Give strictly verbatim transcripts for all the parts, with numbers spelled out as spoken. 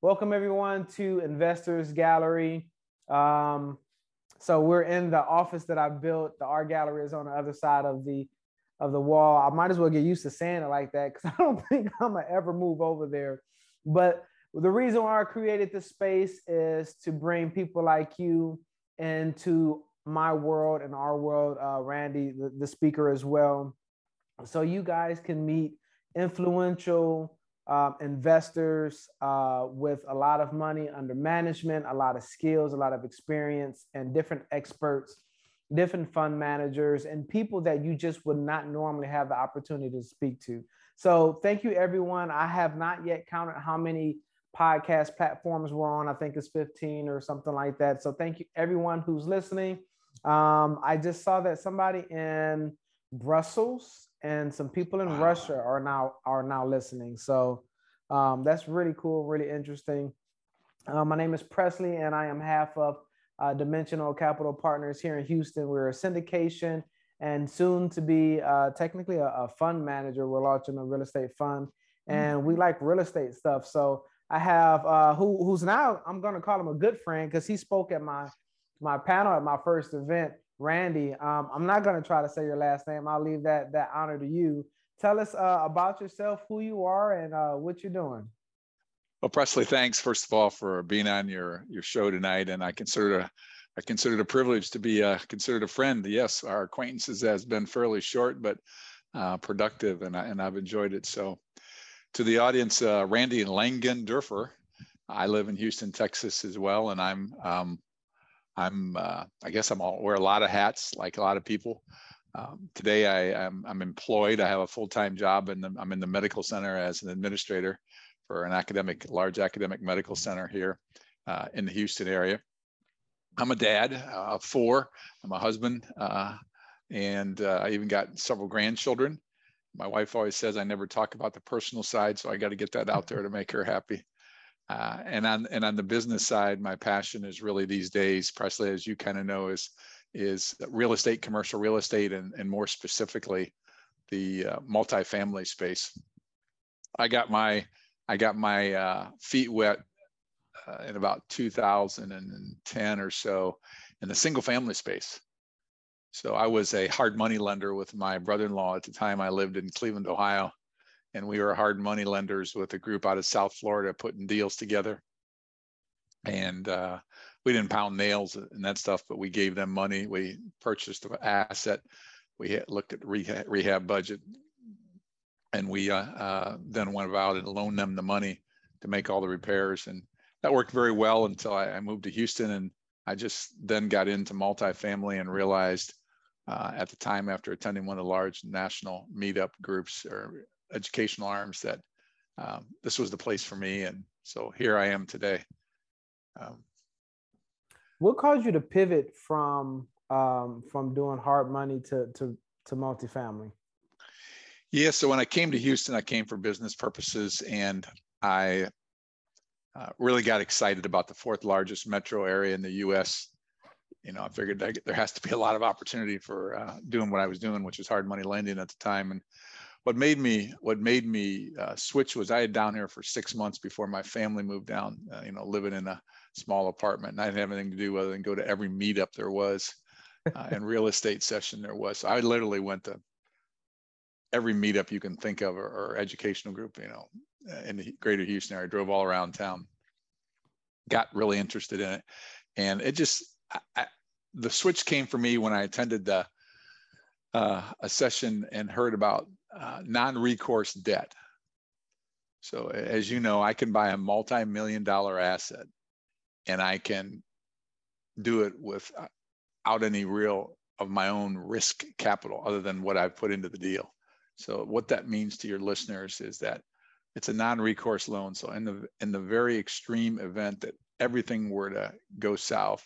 Welcome everyone to Investors Gallery. Um, so we're in the office that I built. The art gallery is on the other side of the of the wall. I might as well get used to saying it like that because I don't think I'm gonna ever move over there. But the reason why I created this space is to bring people like you into my world and our world, uh, Randy, the, the speaker as well. So you guys can meet influential uh, investors uh, with a lot of money under management, a lot of skills, a lot of experience, and different experts, different fund managers, and people that you just would not normally have the opportunity to speak to. So thank you, everyone. I have not yet counted how many podcast platforms we're on. I think it's fifteen or something like that. So thank you, everyone who's listening. Um, I just saw that somebody in Brussels and some people in wow. Russia are now are now listening. So um, that's really cool, really interesting. Uh, my name is Pressley, and I am half of uh, Dimensional Capital Partners here in Houston. We're a syndication and soon to be uh, technically a, a fund manager. We're launching a real estate fund, and mm-hmm. we like real estate stuff. So I have uh, who who's now, I'm going to call him a good friend because he spoke at my my panel at my first event, Randy. Um, I'm not going to try to say your last name. I'll leave that that honor to you. Tell us uh, about yourself, who you are, and uh, what you're doing. Well, Pressley, thanks first of all for being on your your show tonight, and I consider it a I consider it a privilege to be uh, considered a friend. Yes, our acquaintances has been fairly short, but uh, productive, and I, and I've enjoyed it so. To the audience, uh, Randy Langenderfer. I live in Houston, Texas, as well, and I'm, um, I'm, uh, I guess I'm all wear a lot of hats, like a lot of people. Um, today, I, I'm, I'm employed. I have a full-time job, and I'm in the medical center as an administrator for an academic, large academic medical center here uh, in the Houston area. I'm a dad uh, of four. I'm a husband, uh, and uh, I even got several grandchildren. My wife always says I never talk about the personal side, so I got to get that out there to make her happy. Uh, and on and on the business side, my passion is really these days, Pressley, as you kind of know, is is real estate, commercial real estate, and and more specifically, the uh, multifamily space. I got my I got my uh, feet wet uh, in about two thousand ten or so in the single family space. So I was a hard money lender with my brother-in-law at the time. I lived in Cleveland, Ohio, and we were hard money lenders with a group out of South Florida putting deals together. And uh, we didn't pound nails and that stuff, but we gave them money. We purchased an asset. We looked at rehab, rehab budget, and we uh, uh, then went about and loaned them the money to make all the repairs. And that worked very well until I, I moved to Houston, and I just then got into multifamily and realized uh, at the time, after attending one of the large national meetup groups or educational arms, that um, this was the place for me. And so here I am today. Um, what caused you to pivot from um, from doing hard money to, to, to multifamily? Yeah, so when I came to Houston, I came for business purposes, and I Uh, really got excited about the fourth largest metro area in the U S You know, I figured that there has to be a lot of opportunity for uh, doing what I was doing, which is hard money lending at the time. And what made me what made me uh, switch was I had down here for six months before my family moved down. Uh, you know, living in a small apartment, and I didn't have anything to do other than go to every meetup there was uh, and real estate session there was. So I literally went to every meetup you can think of, or, or educational group, you know, in the greater Houston area. I drove all around town, got really interested in it. And it just, I, I, the switch came for me when I attended the, uh, a session and heard about uh, non-recourse debt. So as you know, I can buy a multi-million dollar asset, and I can do it without any real of my own risk capital other than what I've put into the deal. So what that means to your listeners is that it's a non-recourse loan. So in the in the very extreme event that everything were to go south,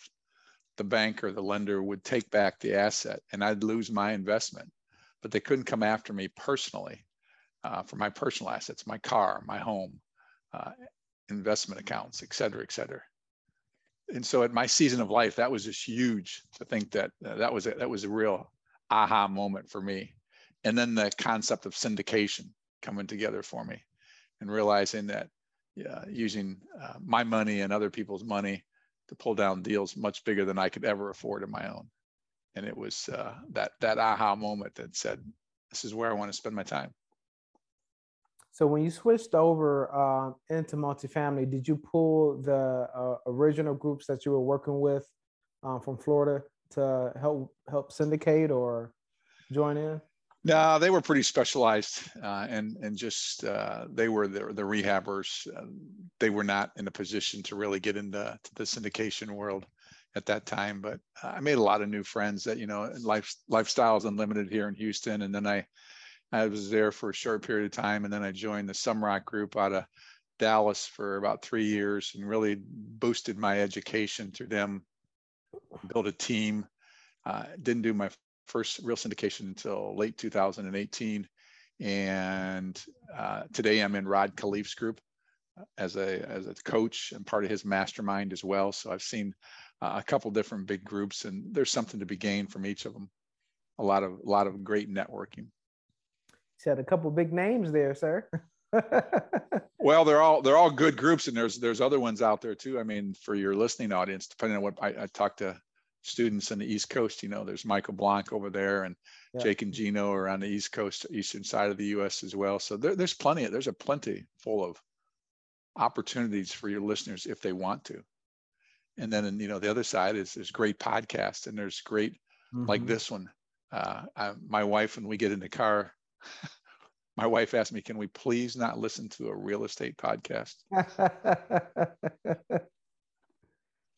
the bank or the lender would take back the asset, and I'd lose my investment. But they couldn't come after me personally uh, for my personal assets, my car, my home, uh, investment accounts, et cetera, et cetera. And so at my season of life, that was just huge to think that uh, that was a, that was a real aha moment for me. And then the concept of syndication coming together for me, and realizing that yeah, using uh, my money and other people's money to pull down deals much bigger than I could ever afford on my own. And it was uh, that that aha moment that said, this is where I want to spend my time. So when you switched over uh, into multifamily, did you pull the uh, original groups that you were working with uh, from Florida to help help syndicate or join in? No, they were pretty specialized, uh, and and just uh, they were the, the rehabbers. Uh, they were not in a position to really get into to the syndication world at that time. But I made a lot of new friends that, you know, life Lifestyle is Unlimited here in Houston, and then I I was there for a short period of time, and then I joined the Sumrok group out of Dallas for about three years, and really boosted my education through them. Built a team. Uh, didn't do my first real syndication until late two thousand eighteen. And uh, today I'm in Rod Khalif's group as a, as a coach and part of his mastermind as well. So I've seen uh, a couple different big groups, and there's something to be gained from each of them. A lot of, a lot of great networking. You had a couple big names there, sir. Well, they're all, they're all good groups. And there's, there's other ones out there too. I mean, for your listening audience, depending on what I, I talk to, students on the East Coast, you know, there's Michael Blanc over there, and yeah. Jake and Gino are on the East Coast, Eastern side of the U S as well. So there, there's plenty, of, there's a plenty full of opportunities for your listeners if they want to. And then, and, you know, the other side is there's great podcasts, and there's great, mm-hmm. like this one. Uh, I, my wife, when we get in the car, my wife asked me, can we please not listen to a real estate podcast?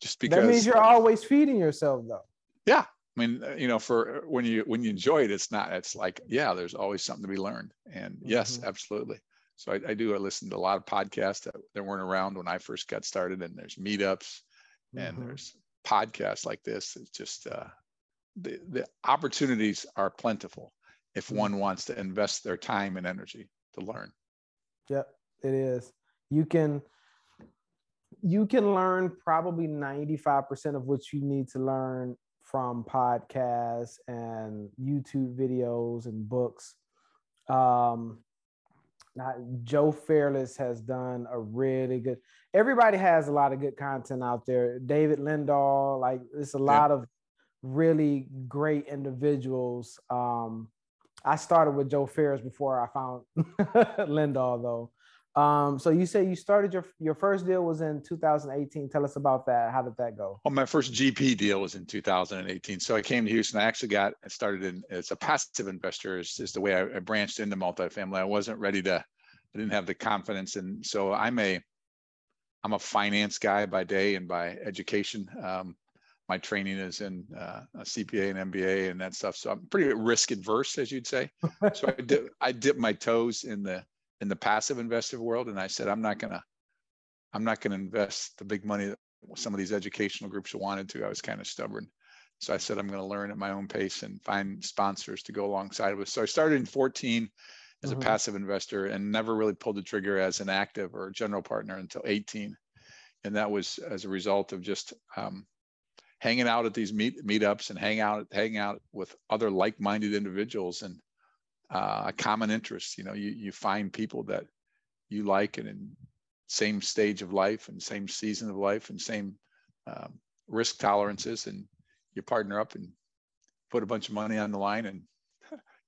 Just because, that means you're always feeding yourself, though. Yeah, I mean, you know, for when you when you enjoy it, it's not. It's like, yeah, there's always something to be learned, and mm-hmm. yes, absolutely. So I, I do. I listen to a lot of podcasts that, that weren't around when I first got started, and there's meetups, mm-hmm. and there's podcasts like this. It's just uh, the the opportunities are plentiful if mm-hmm. one wants to invest their time and energy to learn. Yep, it is. You can. You can learn probably ninety-five percent of what you need to learn from podcasts and YouTube videos and books. Um, now, Joe Fairless has done a really good, everybody has a lot of good content out there. David Lindahl, like it's a lot yeah. of really great individuals. Um, I started with Joe Fairless before I found Lindahl though. Um, so you say you started your, your first deal was in two thousand eighteen. Tell us about that. How did that go? Well, my first G P deal was in two thousand eighteen. So I came to Houston. I actually got I started in as a passive investor is, is the way I, I branched into multifamily. I wasn't ready to, I didn't have the confidence. And so I'm a, I'm a finance guy by day and by education. Um, my training is in uh, a C P A and M B A and that stuff. So I'm pretty risk adverse, as you'd say. So I dip, I dip my toes in the in the passive investor world. And I said, I'm not going to, I'm not going to invest the big money that some of these educational groups wanted to. I was kind of stubborn. So I said, I'm going to learn at my own pace and find sponsors to go alongside with. So I started in fourteen as mm-hmm. a passive investor and never really pulled the trigger as an active or general partner until eighteen. And that was as a result of just um, hanging out at these meet meetups and hang out, hang out with other like-minded individuals and Uh, a common interest. You know, you, you find people that you like and in same stage of life and same season of life and same um, risk tolerances, and you partner up and put a bunch of money on the line and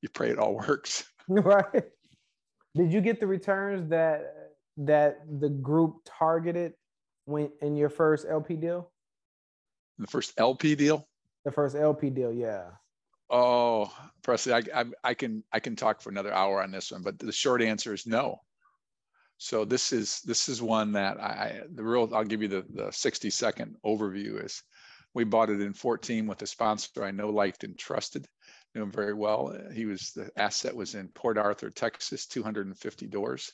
you pray it all works. Right. Did you get the returns that that the group targeted when in your first L P deal? The first L P deal? The first L P deal, yeah. Oh, Pressley, I, I, I can I can talk for another hour on this one, but the short answer is no. So this is this is one that I the real I'll give you the the sixty second overview is we bought it in fourteen with a sponsor I know, liked, and trusted, knew him very well. He was the asset was in Port Arthur, Texas, two hundred fifty doors,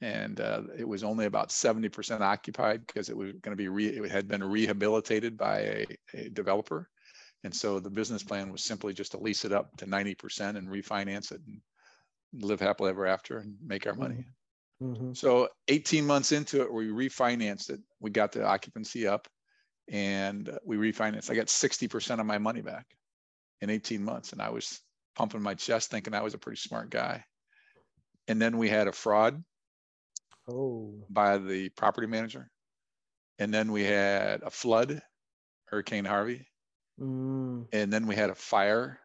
and uh, it was only about seventy percent occupied because it was going to be re, it had been rehabilitated by a, a developer. And so the business plan was simply just to lease it up to ninety percent and refinance it and live happily ever after and make our money. Mm-hmm. So eighteen months into it, we refinanced it. We got the occupancy up and we refinanced. I got sixty percent of my money back in eighteen months. And I was pumping my chest thinking I was a pretty smart guy. And then we had a fraud oh. by the property manager. And then we had a flood, Hurricane Harvey. Mm. And then we had a fire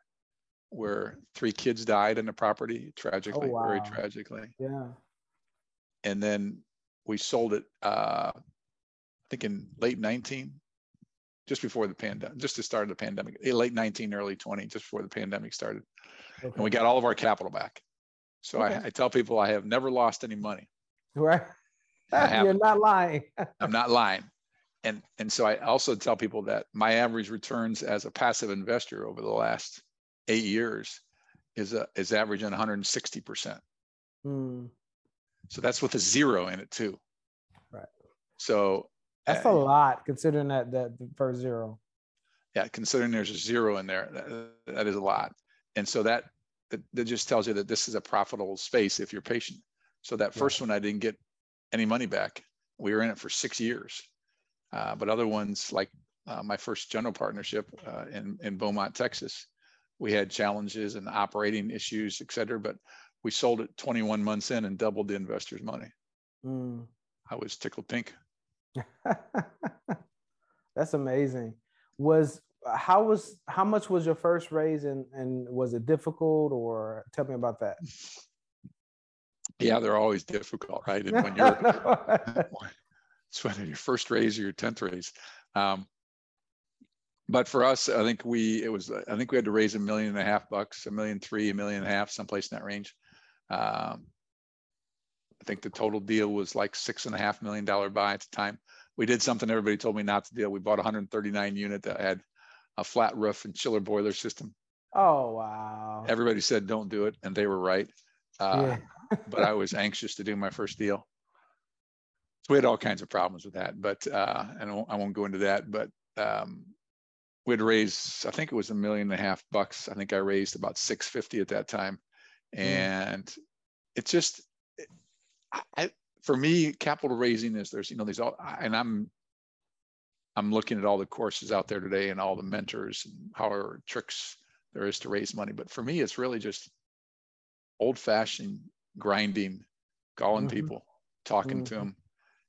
where three kids died in the property, tragically, oh, wow. very tragically. Yeah. And then we sold it, uh, I think in late nineteen, just before the pandemic, just to start the pandemic, late nineteen, early twenty, just before the pandemic started. Okay. And we got all of our capital back. So okay. I, I tell people I have never lost any money. Right. You're not lying. I'm not lying. And and so I also tell people that my average returns as a passive investor over the last eight years is a, is averaging one hundred sixty percent. Mm. So that's with a zero in it too. Right. So that's uh, a lot considering that that first zero. Yeah, considering there's a zero in there, that, that is a lot. And so that, that that just tells you that this is a profitable space if you're patient. So that first yeah. one I didn't get any money back. We were in it for six years. Uh, but other ones, like uh, my first general partnership uh, in, in Beaumont, Texas, we had challenges and operating issues, et cetera, but we sold it twenty-one months in and doubled the investor's money. Mm. I was tickled pink. That's amazing. Was how was how much was your first raise, and, and was it difficult, or tell me about that? Yeah, they're always difficult, right? And when you're no. It's whether your first raise or your tenth raise. Um, but for us, I think we, it was, I think we had to raise a million and a half bucks, a million, three, a million and a half, someplace in that range. Um, I think the total deal was like six and a half million dollar buy at the time. We did something everybody told me not to do. We bought one hundred thirty-nine unit that had a flat roof and chiller boiler system. Oh, wow. Everybody said, don't do it. And they were right. Uh, yeah. But I was anxious to do my first deal. So we had all kinds of problems with that, but uh, and I won't, I won't go into that. But um, we'd raise, I think it was a million and a half bucks. I think I raised about six fifty at that time, and mm. it's just, it, I, for me, capital raising is there's you know these all, and I'm I'm looking at all the courses out there today and all the mentors and however tricks there is to raise money. But for me, it's really just old-fashioned grinding, calling mm-hmm. people, talking mm-hmm. to them.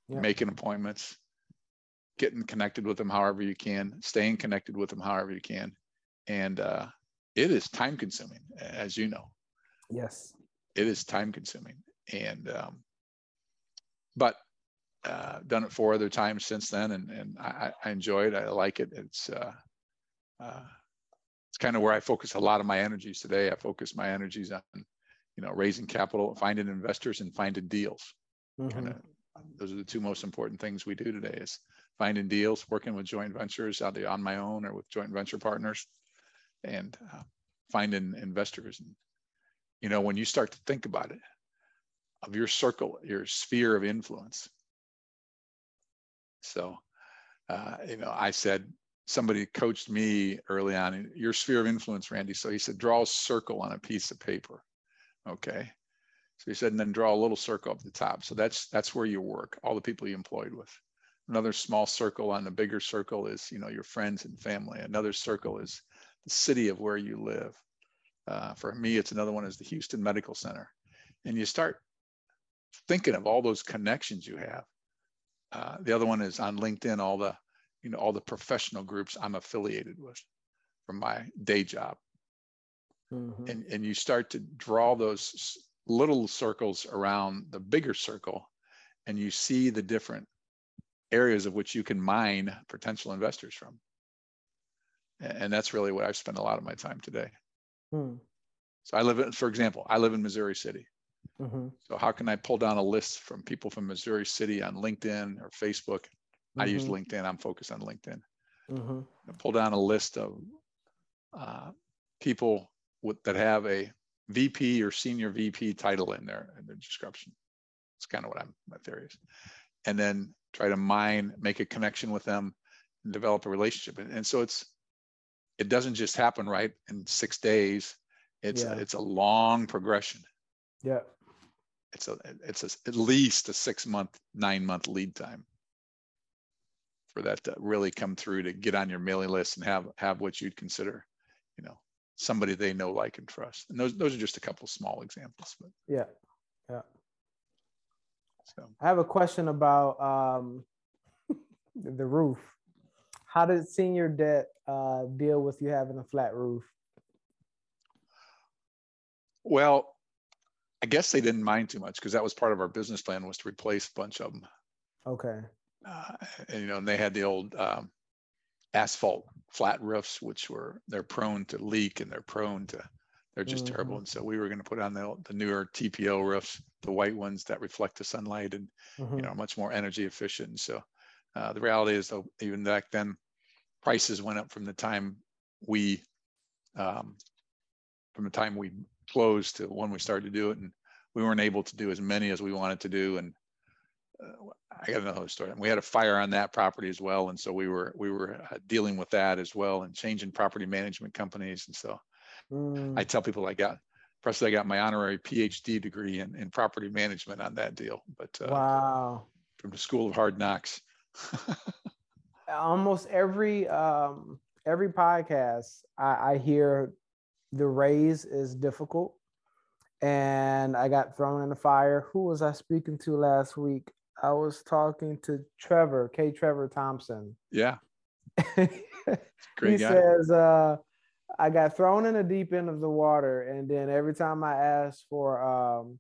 Yep. Making appointments, getting connected with them however you can, staying connected with them however you can. And uh, it is time consuming, as you know. Yes. It is time consuming. And, um, but uh, done it four other times since then. And, and I, I enjoy it. I like it. It's, uh, uh, it's kind of where I focus a lot of my energies today. I focus my energies on, you know, raising capital, finding investors, and finding deals. Mm-hmm. Kind of. Those are the two most important things we do today, is finding deals, working with joint ventures, either on my own or with joint venture partners, and uh, finding investors. And, you know, when you start to think about it, of your circle, your sphere of influence. So, uh, you know, I said, somebody coached me early on, your sphere of influence, Randy. So he said, draw a circle on a piece of paper. Okay. So he said, and then draw a little circle up the top. So that's that's where you work, all the people you employed with. Another small circle on the bigger circle is, you know, your friends and family. Another circle is the city of where you live. Uh, for me, it's another one is the Houston Medical Center. And you start thinking of all those connections you have. Uh, the other one is on LinkedIn, all the, you know, all the professional groups I'm affiliated with from my day job. Mm-hmm. And and you start to draw those little circles around the bigger circle, and you see the different areas of which you can mine potential investors from. And that's really what I've spent a lot of my time today. Hmm. So I live in, for example, I live in Missouri City. Mm-hmm. So how can I pull down a list from people from Missouri City on LinkedIn or Facebook? Mm-hmm. I use LinkedIn. I'm focused on LinkedIn. Mm-hmm. I pull down a list of uh, people with, that have a V P or senior V P title in their, in their description. It's kind of what I'm, my theory is. And then try to mine, make a connection with them, and develop a relationship. And, and so it's, it doesn't just happen right in six days. It's yeah. it's a long progression. Yeah. It's a it's a, at least a six month, nine month lead time for that to really come through, to get on your mailing list and have have what you'd consider, you know, somebody they know, like, and trust. And those those are just a couple of small examples. But. Yeah, yeah. So I have a question about um, the roof. How did senior debt uh, deal with you having a flat roof? Well, I guess they didn't mind too much because that was part of our business plan, was to replace a bunch of them. Okay. Uh, and, you know, and they had the old um, asphalt flat roofs, which were, they're prone to leak and they're prone to, they're just mm-hmm. terrible. And so we were going to put on the, the newer T P O roofs, the white ones that reflect the sunlight and, mm-hmm. you know, much more energy efficient. And so uh, the reality is, though, even back then, prices went up from the time we, um, from the time we closed to when we started to do it. And we weren't able to do as many as we wanted to do. And I got another story. And we had a fire on that property as well, and so we were we were dealing with that as well, and changing property management companies. And so mm. I tell people I got, Pressley, I got my honorary P H D degree in, in property management on that deal. But uh, wow, from the School of Hard Knocks. Almost every um, every podcast I, I hear the raise is difficult, and I got thrown in the fire. Who was I speaking to last week? I was talking to Trevor, K. Trevor Thompson. Yeah. Great he guy. says, uh, I got thrown in the deep end of the water. And then every time I asked for um,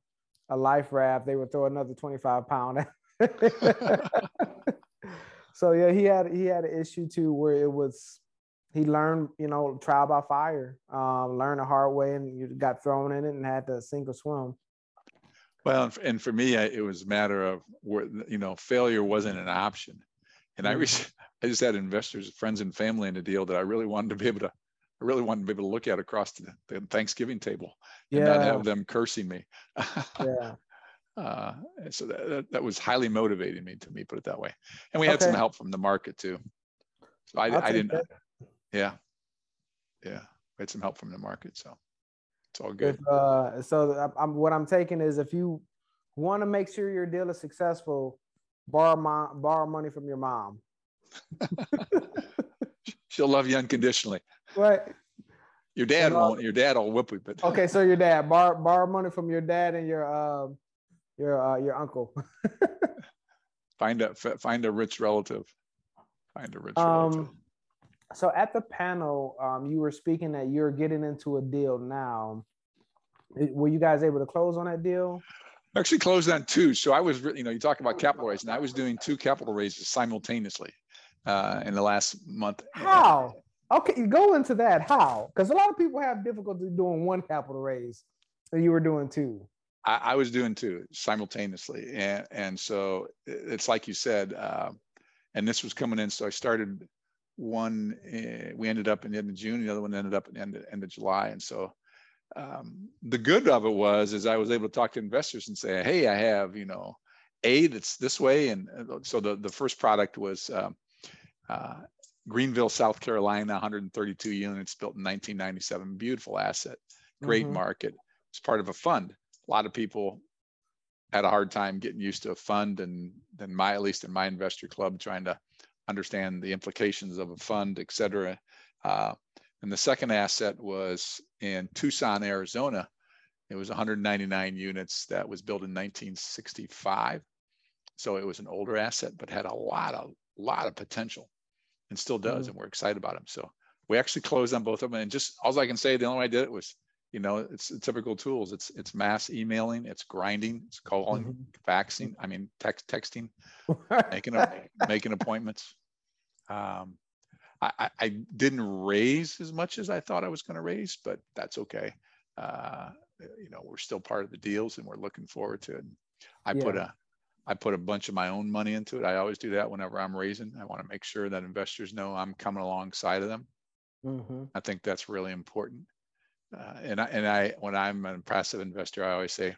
a life raft, they would throw another twenty-five pound. So yeah, he had, he had an issue too, where it was, he learned, you know, trial by fire, uh, learned the hard way, and you got thrown in it and had to sink or swim. Well, and for me, I, it was a matter of, you know, failure wasn't an option. And I, re- I just had investors, friends and family in the deal that I really wanted to be able to, I really wanted to be able to look at across the, the Thanksgiving table and yeah. not have them cursing me. yeah. Uh, and so that, that, that was highly motivating me, to me, put it that way. And we had okay. some help from the market too. So I, I didn't, that. yeah, yeah, we had some help from the market, so. It's all good. If, uh, so I'm, what I'm taking is, if you want to make sure your deal is successful, borrow, mom, borrow money from your mom. She'll love you unconditionally. What? Your dad won't. Your dad will whip you. But okay, so your dad borrow borrow money from your dad and your uh, your uh, your uncle. find a find a rich relative. Find a rich um, relative. So at the panel, um, you were speaking that you're getting into a deal now. Were you guys able to close on that deal? Actually closed on two. So I was, you know, you talk about capital raise, and I was doing two capital raises simultaneously uh, in the last month. How? Okay, go into that. How? Because a lot of people have difficulty doing one capital raise, and you were doing two. I, I was doing two simultaneously. And, and so it's like you said, uh, and this was coming in. So I started... One uh, we ended up in the end of June, the other one ended up in the end of, end of July. And so um, the good of it was, is I was able to talk to investors and say, hey, I have, you know, A that's this way. And so the, the first product was um, uh, Greenville, South Carolina, one hundred thirty-two units built in nineteen ninety-seven, beautiful asset, great mm-hmm. market. It's part of a fund. A lot of people had a hard time getting used to a fund, and then my, at least in my investor club, trying to understand the implications of a fund, et cetera. Uh, and the second asset was in Tucson, Arizona. It was one hundred ninety-nine units that was built in nineteen sixty-five. So it was an older asset, but had a lot of, lot of potential, and still does. Mm-hmm. And we're excited about them. So we actually closed on both of them. And just, all I can say, the only way I did it was, you know, it's typical tools. It's it's mass emailing, it's grinding, it's calling, mm-hmm. faxing, I mean, text, texting, making a, making appointments. Um, I, I didn't raise as much as I thought I was going to raise, but that's okay. Uh, you know, we're still part of the deals, and we're looking forward to it. I yeah. put a, I put a bunch of my own money into it. I always do that whenever I'm raising. I want to make sure that investors know I'm coming alongside of them. Mm-hmm. I think that's really important. Uh, and I, and I, when I'm an passive investor, I always say,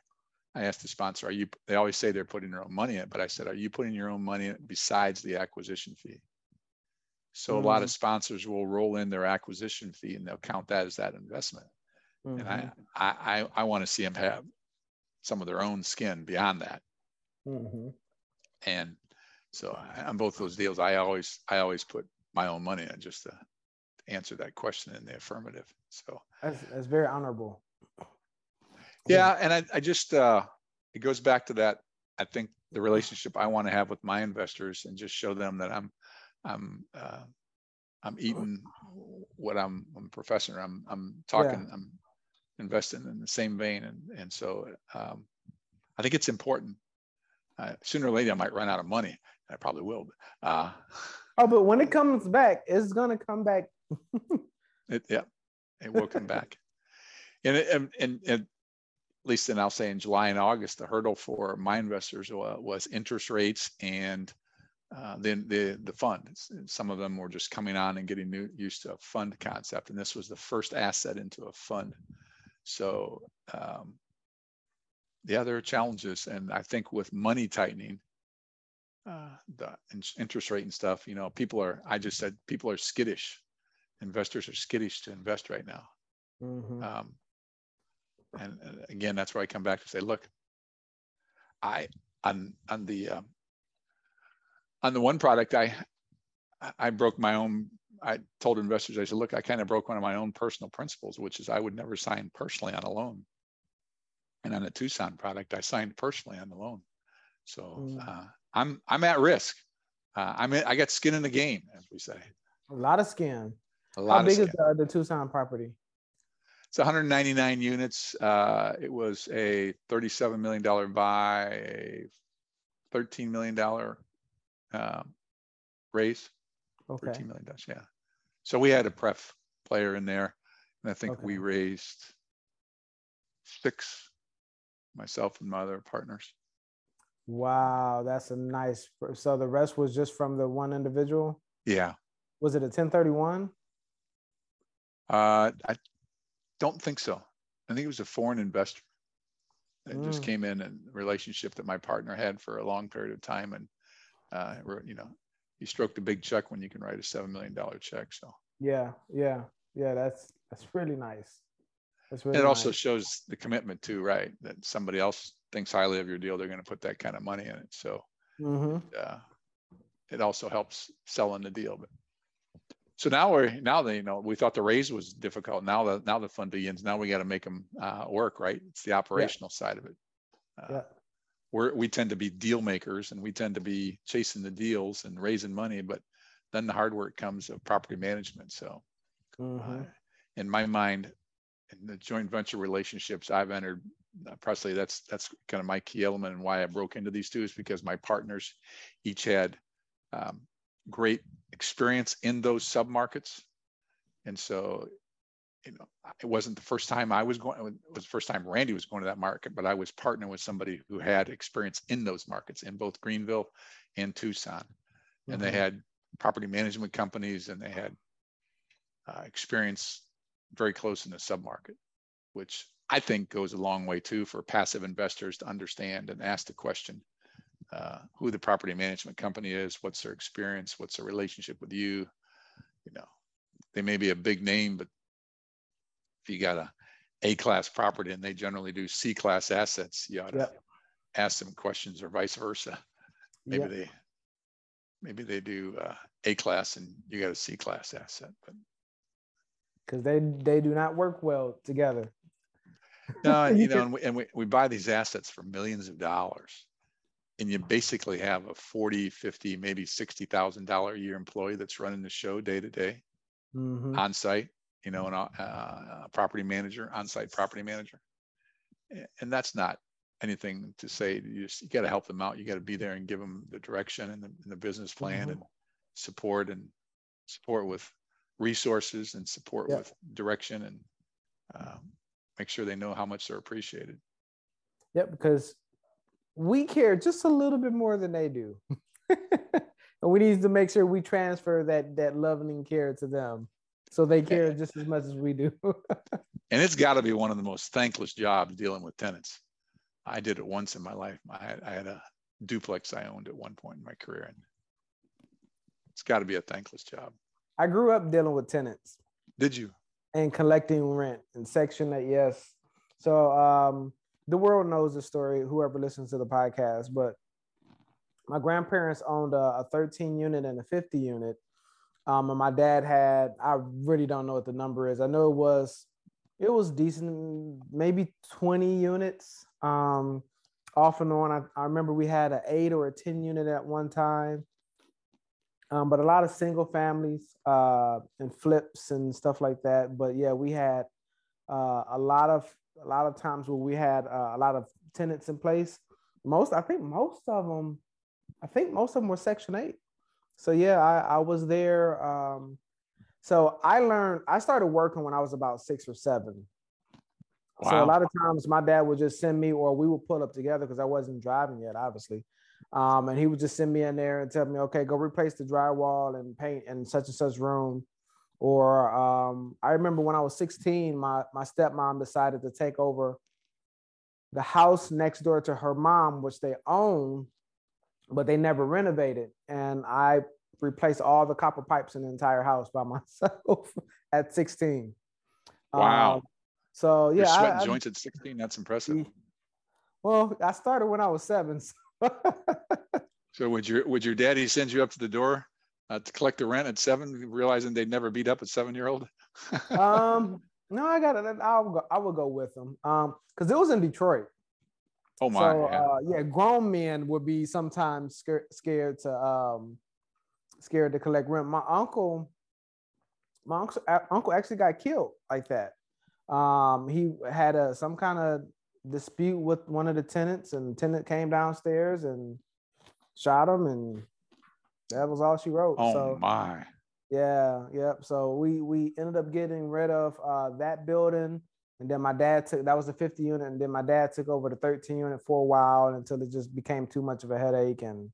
I ask the sponsor, are you, they always say they're putting their own money in it, but I said, are you putting your own money in it besides the acquisition fee? So mm-hmm. a lot of sponsors will roll in their acquisition fee, and they'll count that as that investment. Mm-hmm. And I, I, I, I want to see them have some of their own skin beyond that. Mm-hmm. And so on both those deals, I always, I always put my own money in it, just to answer that question in the affirmative. So that's, that's very honorable. Yeah, and I, I just uh it goes back to that I think the relationship I want to have with my investors, and just show them that I'm, I'm, uh, I'm eating what I'm, I'm professing. I'm, I'm talking. Yeah. I'm investing in the same vein, and and so um, I think it's important. Uh, sooner or later, I might run out of money. I probably will. But, uh, oh, but when it comes back, it's going to come back. it, yeah, it will come back. And and and. and at least, and I'll say in July and August, the hurdle for my investors was interest rates and uh, then the the fund. Some of them were just coming on and getting new, used to a fund concept, and this was the first asset into a fund. So um, the other challenges, and I think with money tightening, uh, the interest rate and stuff, you know, people are. I just said people are skittish. Investors are skittish to invest right now. Mm-hmm. Um, And again, that's where I come back to say, look, I on on the um, on the one product, I I broke my own. I told investors, I said, look, I kind of broke one of my own personal principles, which is I would never sign personally on a loan. And on the Tucson product, I signed personally on the loan. So mm. uh, I'm I'm at risk. Uh, I'm in, I got skin in the game, as we say. A lot of skin. A lot. How of big skin. is the, the Tucson property? It's one hundred ninety-nine units. Uh, it was a thirty-seven million dollar buy, a thirteen million dollar uh, raise. Okay. thirteen million dollars, yeah. So we had a pref player in there, and I think okay. we raised six, myself and my other partners. Wow, that's a nice. So the rest was just from the one individual? Yeah. Was it a ten thirty-one? Uh, I. Don't think so. I think it was a foreign investor that mm. just came in, and a relationship that my partner had for a long period of time. And, uh, you know, you stroke the big check when you can write a seven million dollar check. So, yeah, yeah, yeah. That's, that's really nice. That's really and it nice. also shows the commitment too, right? That somebody else thinks highly of your deal. They're going to put that kind of money in it. So mm-hmm. uh, it also helps selling the deal, but. So now we're now that you know we thought the raise was difficult. Now the now the fund begins. Now we got to make them uh, work, right? It's the operational yeah. side of it. Uh, yeah. We're we tend to be deal makers, and we tend to be chasing the deals and raising money, but then the hard work comes of property management. So, mm-hmm. uh, in my mind, in the joint venture relationships I've entered, uh, Pressley, that's that's kind of my key element, and why I broke into these two is because my partners each had. Um, great experience in those submarkets, and so you know it wasn't the first time I was going. It was the first time Randy was going to that market, but I was partnering with somebody who had experience in those markets in both Greenville and Tucson, mm-hmm. and they had property management companies, and they had uh, experience very close in the submarket, which I think goes a long way too for passive investors to understand and ask the question. Uh, who the property management company is, what's their experience, what's their relationship with you. You know, they may be a big name, but if you got a A-class property and they generally do C-class assets, you ought to yep. ask them questions, or vice versa. Maybe yep. they, maybe they do uh, A-class and you got a C-class asset, but because they they do not work well together. No, you know, and we, and we we buy these assets for millions of dollars. And you basically have a forty, fifty, maybe sixty thousand dollar a year employee that's running the show day to day, mm-hmm. on site, you know, and uh, a property manager, on site property manager. And that's not anything to say. You just you got to help them out. You got to be there and give them the direction and the, and the business plan, mm-hmm. and support and support with resources and support yeah. with direction, and uh, make sure they know how much they're appreciated. Yep, yeah, because. We care just a little bit more than they do. And we need to make sure we transfer that that loving care to them, so they care just as much as we do. And it's got to be one of the most thankless jobs dealing with tenants. I did it once in my life. I had, I had a duplex I owned at one point in my career, and it's got to be a thankless job. I grew up dealing with tenants. Did you? And collecting rent and Section eight, yes. So, um, the world knows the story, whoever listens to the podcast, but my grandparents owned a, a thirteen unit and a fifty unit. Um, and my dad had, I really don't know what the number is. I know it was, it was decent, maybe twenty units. Um, off and on. I, I remember we had an eight or a ten unit at one time, um, but a lot of single families uh, and flips and stuff like that. But yeah, we had uh, a lot of a lot of times where we had uh, a lot of tenants in place. Most, I think most of them, I think most of them were Section eight. So yeah, I, I was there. Um, so I learned, I started working when I was about six or seven. Wow. So a lot of times my dad would just send me, or we would pull up together because I wasn't driving yet, obviously. Um, and he would just send me in there and tell me, okay, go replace the drywall and paint in such and such room. Or um, I remember when I was sixteen, my, my stepmom decided to take over the house next door to her mom, which they own, but they never renovated. And I replaced all the copper pipes in the entire house by myself at sixteen. Wow. Um, so yeah. You're sweating I, joints I, at sixteen. That's impressive. Well, I started when I was seven. So, so would your, would your daddy send you up to the door uh, to collect the rent at seven, realizing they'd never beat up a seven-year-old? um, No, I got it. I'll go, I will go with them um, because it was in Detroit. Oh my! So, yeah. Uh, yeah, grown men would be sometimes scared, scared to um, scared to collect rent. My uncle, my uncle, uncle actually got killed like that. Um, he had a some kind of dispute with one of the tenants, and the tenant came downstairs and shot him, and that was all she wrote. Oh so, my! Yeah. Yep. So we, we ended up getting rid of uh, that building. And then my dad took, that was the fifty unit. And then my dad took over the thirteen unit for a while until it just became too much of a headache, and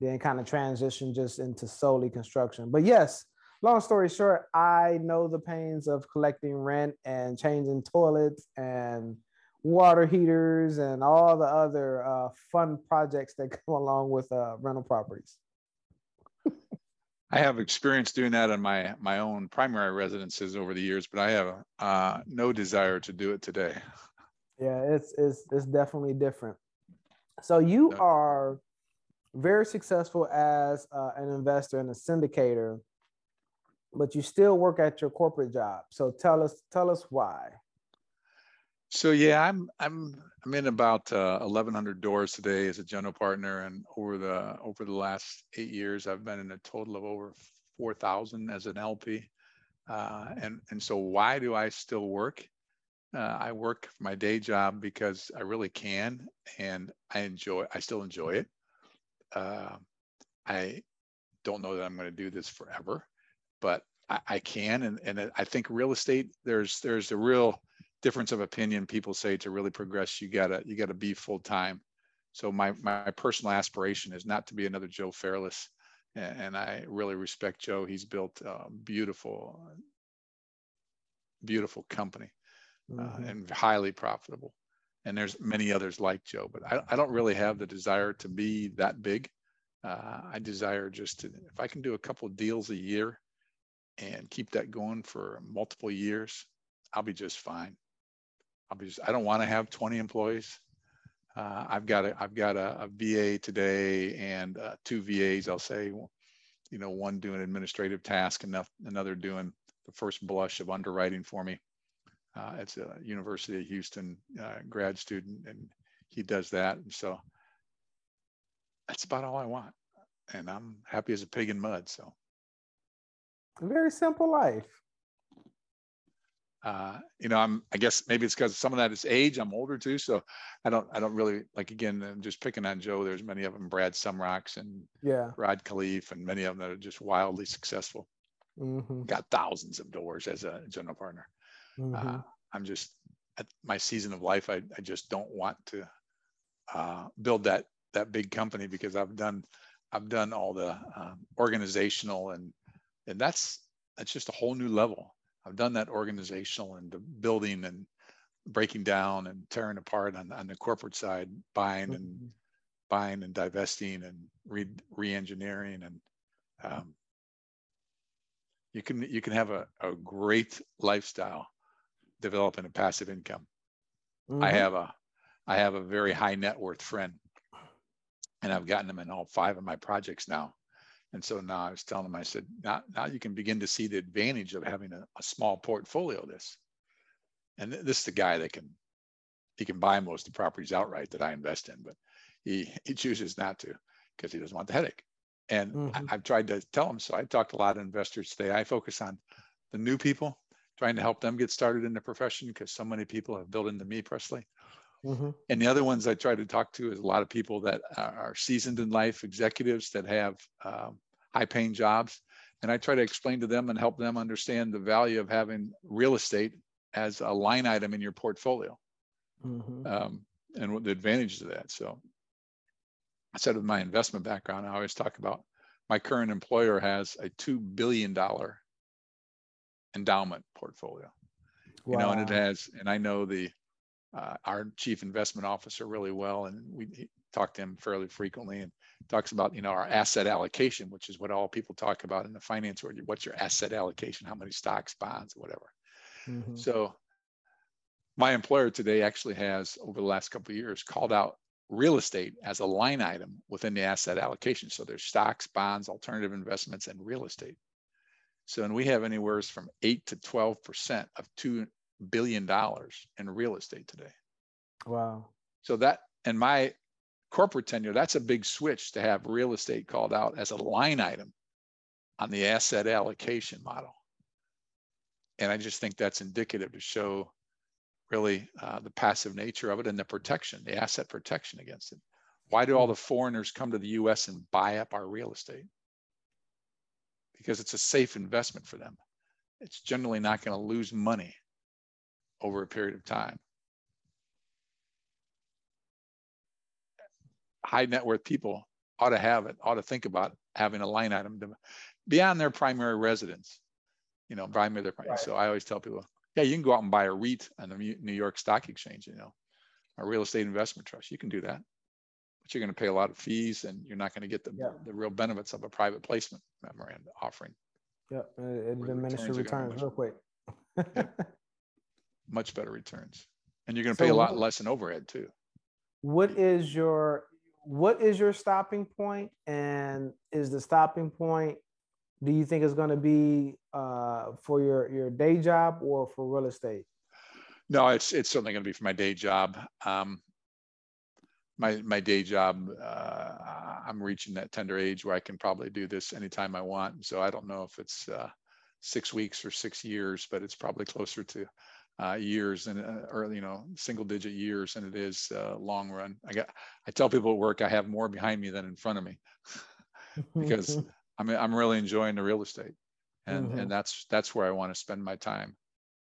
then kind of transitioned just into solely construction. But yes, long story short, I know the pains of collecting rent and changing toilets and water heaters and all the other uh, fun projects that come along with uh, rental properties. I have experience doing that on my my own primary residences over the years, but I have uh, no desire to do it today. Yeah, it's it's it's definitely different. So you no. are very successful as uh, an investor and a syndicator, but you still work at your corporate job. So tell us tell us why. So yeah, I'm I'm I'm in about uh, eleven hundred doors today as a general partner, and over the over the last eight years, I've been in a total of over four thousand as an L P. Uh, and and so, why do I still work? Uh, I work my day job because I really can, and I enjoy. I still enjoy it. Uh, I don't know that I'm going to do this forever, but I, I can, and and I think real estate. There's there's a real difference of opinion. People say to really progress, you gotta you gotta be full time. So my my personal aspiration is not to be another Joe Fairless, and, and I really respect Joe. He's built a beautiful, beautiful company, mm-hmm. uh, and highly profitable. And there's many others like Joe, but I, I don't really have the desire to be that big. Uh, I desire just to, if I can do a couple of deals a year, and keep that going for multiple years, I'll be just fine. I don't want to have twenty employees. Uh, I've got a, I've got a, a V A today and uh, two V As. I'll say, you know, one doing administrative task, enough, another doing the first blush of underwriting for me. Uh, it's a University of Houston uh, grad student, and he does that. And so that's about all I want, and I'm happy as a pig in mud. So a very simple life. Uh, you know, I'm, I guess maybe it's because some of that is age. I'm older too. So I don't, I don't really like, again, I'm just picking on Joe. There's many of them, Brad Sumrocks and yeah. Rod Khalif, and many of them that are just wildly successful. Mm-hmm. Got thousands of doors as a general partner. Mm-hmm. Uh, I'm just at my season of life. I, I just don't want to, uh, build that, that big company, because I've done, I've done all the, um, organizational and, and that's, that's just a whole new level. I've done that organizational and the building and breaking down and tearing apart on, on the corporate side, buying and mm-hmm. buying and divesting and re re-engineering. And um, you can you can have a, a great lifestyle developing a passive income. Mm-hmm. I have a I have a very high net worth friend, and I've gotten them in all five of my projects now. And so now I was telling him, I said, now, now you can begin to see the advantage of having a, a small portfolio of this. And th this is the guy that can he can buy most of the properties outright that I invest in, but he, he chooses not to because he doesn't want the headache. And mm-hmm. I, I've tried to tell him, so I talked a lot to investors today. I focus on the new people, trying to help them get started in the profession because so many people have built into me, Pressley. Mm-hmm. And the other ones I try to talk to is a lot of people that are seasoned in life, executives that have um, high paying jobs. And I try to explain to them and help them understand the value of having real estate as a line item in your portfolio, mm-hmm. um, and what the advantages of that. So I said, with my investment background, I always talk about my current employer has a two billion dollars endowment portfolio. Wow. You know, and it has, and I know the, uh, our chief investment officer really well. And we talk to him fairly frequently and talks about, you know, our asset allocation, which is what all people talk about in the finance world. What's your asset allocation? How many stocks, bonds, whatever. Mm-hmm. So my employer today actually has, over the last couple of years, called out real estate as a line item within the asset allocation. So there's stocks, bonds, alternative investments, and real estate. So, and we have anywhere from eight to twelve percent of two billion dollars in real estate today. Wow. So that, in my corporate tenure, that's a big switch to have real estate called out as a line item on the asset allocation model. And I just think that's indicative to show really uh, the passive nature of it and the protection, the asset protection against it. Why do all the foreigners come to the U S and buy up our real estate? Because it's a safe investment for them. It's generally not going to lose money over a period of time. High net worth people ought to have it, ought to think about having a line item to, beyond their primary residence. You know, buy me their price. Right. So I always tell people, yeah, you can go out and buy a REIT on the New York Stock Exchange, you know, a real estate investment trust. You can do that, but you're going to pay a lot of fees and you're not going to get the, yeah. the real benefits of a private placement memorandum offering. Yeah, and diminish your returns real quick. Yeah, much better returns. And you're going to so pay a lot what, less in overhead too. What is your, what is your stopping point? And is the stopping point, do you think it's going to be uh, for your, your day job or for real estate? No, it's it's certainly going to be for my day job. Um, my my day job, uh, I'm reaching that tender age where I can probably do this anytime I want. So I don't know if it's uh, six weeks or six years, but it's probably closer to uh, years and uh, early, you know, single digit years than it is uh, long run. I got I tell people at work I have more behind me than in front of me because. I mean, I'm really enjoying the real estate, and mm-hmm. and that's that's where I want to spend my time.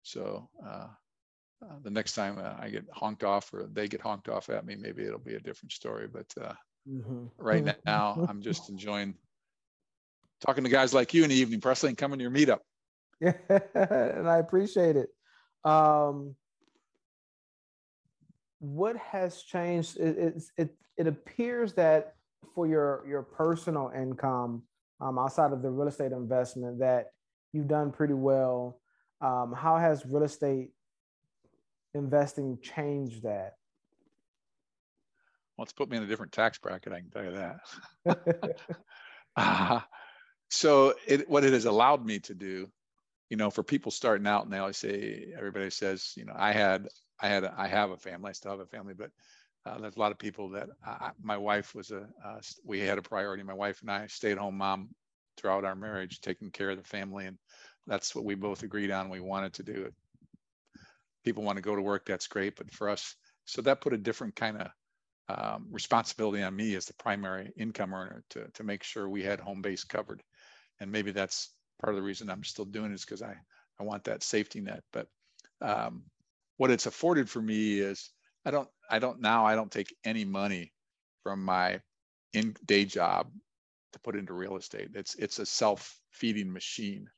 So uh, uh, the next time uh, I get honked off or they get honked off at me, maybe it'll be a different story. But uh, mm-hmm. right mm-hmm. now, I'm just enjoying talking to guys like you in the evening, Pressley, and coming to your meetup. Yeah, and I appreciate it. Um, what has changed? It, it it it appears that for your your personal income. Um, outside of the real estate investment that you've done pretty well. Um, how has real estate investing changed that? Well, it's put me in a different tax bracket, I can tell you that. uh, so it, what it has allowed me to do, you know, for people starting out and they always say, everybody says, you know, I had, I had, a, I have a family, I still have a family, but Uh, there's a lot of people that I, my wife was a, uh, we had a priority. My wife and I stayed home mom throughout our marriage, taking care of the family. And that's what we both agreed on. We wanted to do it. People want to go to work. That's great. But for us, so that put a different kind of um, responsibility on me as the primary income earner to, to make sure we had home base covered. And maybe that's part of the reason I'm still doing it is because I, I want that safety net. But um, what it's afforded for me is I don't, I don't now, I don't take any money from my in day job to put into real estate. It's, it's a self-feeding machine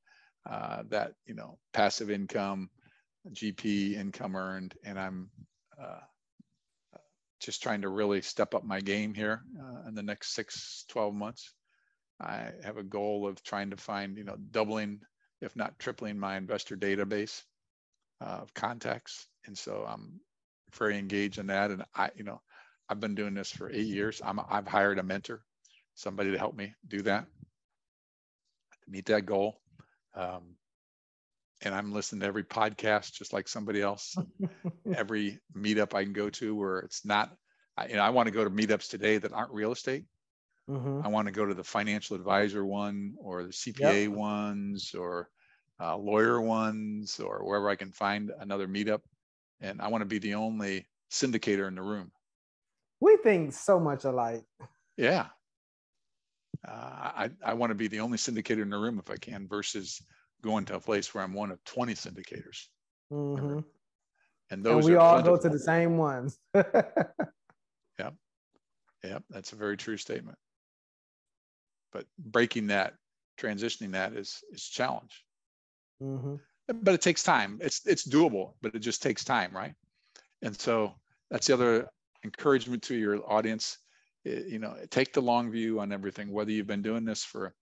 uh, that, you know, passive income, G P income earned. And I'm uh, just trying to really step up my game here uh, in the next six, twelve months. I have a goal of trying to find, you know, doubling, if not tripling my investor database uh, of contacts. And so I'm very engaged in that. And I, you know, I've been doing this for eight years. I'm, I've hired a mentor, somebody to help me do that, to meet that goal. Um, and I'm listening to every podcast, just like somebody else, every meetup I can go to where it's not, I, you know, I want to go to meetups today that aren't real estate. Mm-hmm. I want to go to the financial advisor one or the C P A yep. ones or uh, lawyer ones or wherever I can find another meetup. And I want to be the only syndicator in the room. We think so much alike. Yeah. Uh, I, I want to be the only syndicator in the room if I can, versus going to a place where I'm one of twenty syndicators. Mm-hmm. And those and we are all plentiful. Go to the same ones. Yep. Yep. That's a very true statement. But breaking that, transitioning that is, is a challenge. Mm-hmm. But it takes time. It's, it's doable, but it just takes time, right? And so that's the other encouragement to your audience. It, you know, take the long view on everything, whether you've been doing this for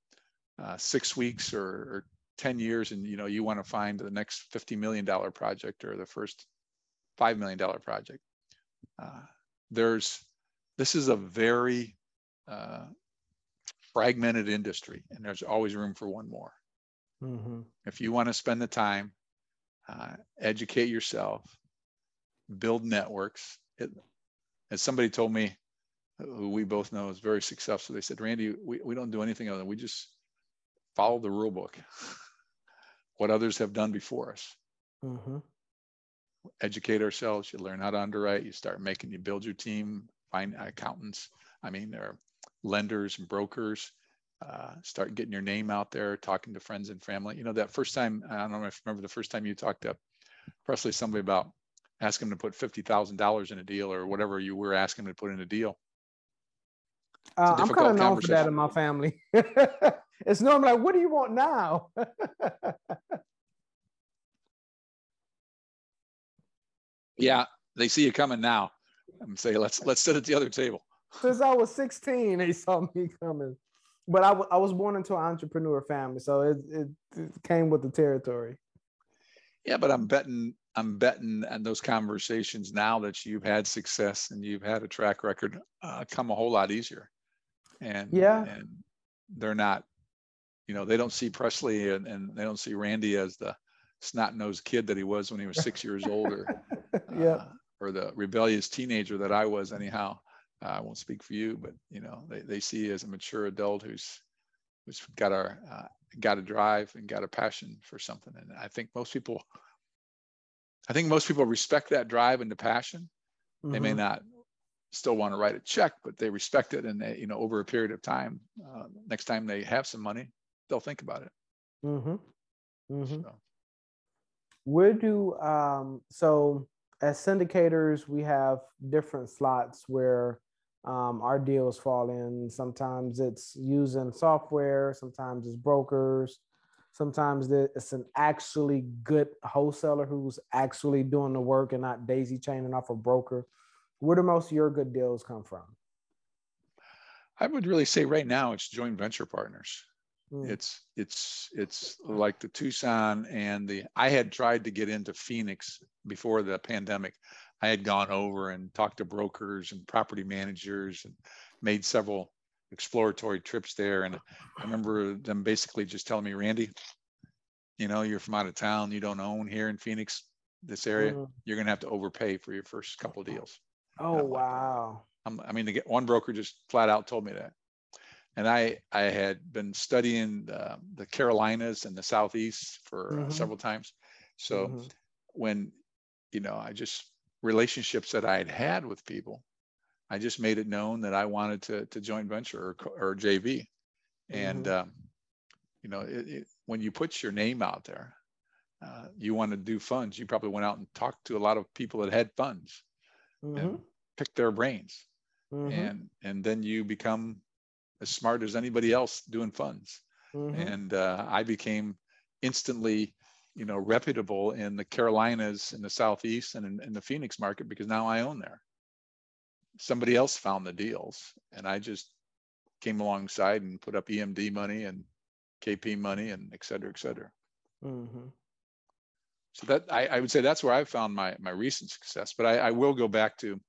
uh, six weeks or, or ten years, and you know, you want to find the next fifty million dollars project or the first five million dollars project. Uh, there's, this is a very uh, fragmented industry, and there's always room for one more. Mm-hmm. If you want to spend the time, uh, educate yourself, build networks. It, as somebody told me, who we both know is very successful, they said, Randy, we, we don't do anything other than we just follow the rule book, what others have done before us. Mm-hmm. Educate ourselves, you learn how to underwrite, you start making, you build your team, find accountants, I mean, there are lenders and brokers. Uh, start getting your name out there, talking to friends and family. You know, that first time, I don't know if you remember the first time you talked to Pressley, somebody about asking him to put fifty thousand dollars in a deal or whatever you were asking him to put in a deal. Uh, a I'm kind of known for that in my family. It's normally like, what do you want now? Yeah, they see you coming now. I'm saying, let's, let's sit at the other table. Since I was sixteen, they saw me coming. But I, w I was born into an entrepreneur family, so it, it, it came with the territory. Yeah, but I'm betting I'm betting on those conversations now that you've had success and you've had a track record uh, come a whole lot easier. And yeah, and they're not, you know, they don't see Pressley and, and they don't see Randy as the snot-nosed kid that he was when he was six years old, or yeah, uh, or the rebellious teenager that I was, anyhow. I won't speak for you, but you know, they, they see you as a mature adult who's who's got our uh, got a drive and got a passion for something. And I think most people, I think most people respect that drive and the passion. Mm-hmm. They may not still want to write a check, but they respect it, and they, you know, over a period of time, uh, next time they have some money, they'll think about it. Mm-hmm. Mm-hmm. So. Where do um, so as syndicators, we have different slots where Um, our deals fall in. Sometimes it's using software, sometimes it's brokers, sometimes it's an actually good wholesaler who's actually doing the work and not daisy chaining off a broker. Where do most of your good deals come from? I would really say right now it's joint venture partners. Mm. It's it's it's like the Tucson and the, I had tried to get into Phoenix before the pandemic. I had gone over and talked to brokers and property managers and made several exploratory trips there. And I remember them basically just telling me, Randy, you know, you're from out of town. You don't own here in Phoenix, this area. Mm. You're going to have to overpay for your first couple of deals. Oh, I'm wow. Like, I'm, I mean, to get one broker just flat out told me that. And I, I had been studying uh, the Carolinas and the Southeast for mm-hmm. uh, several times. So mm-hmm. when, you know, I just, relationships that I had had with people, I just made it known that I wanted to, to joint venture or, or J V. And, mm-hmm. um, you know, it, it, when you put your name out there, uh, you want to do funds. You probably went out and talked to a lot of people that had funds mm-hmm. and picked their brains. Mm-hmm. And, and then you become as smart as anybody else doing funds. Mm-hmm. And uh, I became instantly, you know, reputable in the Carolinas, in the Southeast, and in, in the Phoenix market, because now I own there. Somebody else found the deals, and I just came alongside and put up E M D money and K P money and et cetera, et cetera. Mm-hmm. So that I, I would say that's where I've found my my recent success. But I, I will go back to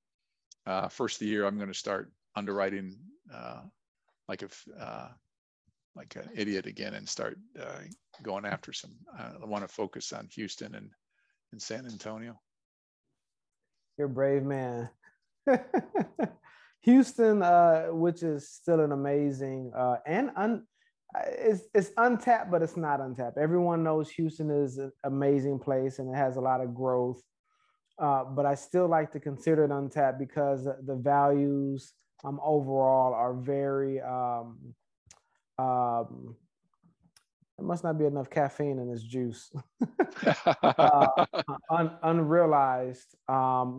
uh, first of the year. I'm going to start underwriting, uh, like if uh, like an idiot again and start uh, going after some. Uh, I want to focus on Houston and, and San Antonio. You're a brave man. Houston, uh, which is still an amazing uh, and un, it's, it's untapped, but it's not untapped. Everyone knows Houston is an amazing place and it has a lot of growth. Uh, but I still like to consider it untapped because the values um, overall are very, um, um, there must not be enough caffeine in this juice. uh, un, unrealized. Um,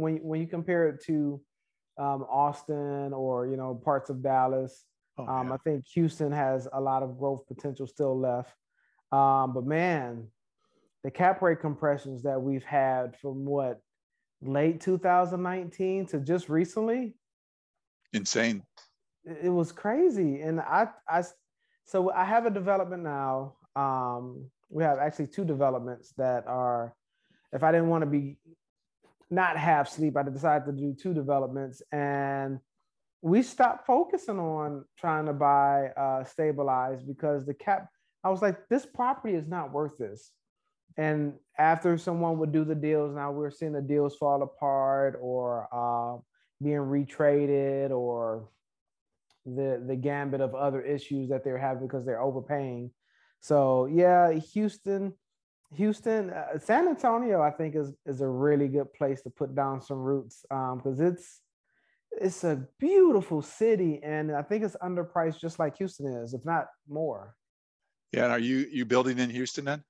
when, when you compare it to um, Austin or, you know, parts of Dallas, oh, um, I think Houston has a lot of growth potential still left. Um, but man, the cap rate compressions that we've had from what, late two thousand nineteen to just recently. Insane. It was crazy. And I, I, so I have a development now. Um, we have actually two developments that are, if I didn't want to be not half sleep, I decided to do two developments, and we stopped focusing on trying to buy uh, stabilized because the cap, I was like, this property is not worth this. And after someone would do the deals, now we're seeing the deals fall apart or uh, being retraded or the the gambit of other issues that they're having because they're overpaying. So yeah, Houston, Houston, uh, San Antonio, I think is is a really good place to put down some roots because um, it's it's a beautiful city and I think it's underpriced just like Houston is, if not more. Yeah, and are you you building in Houston then?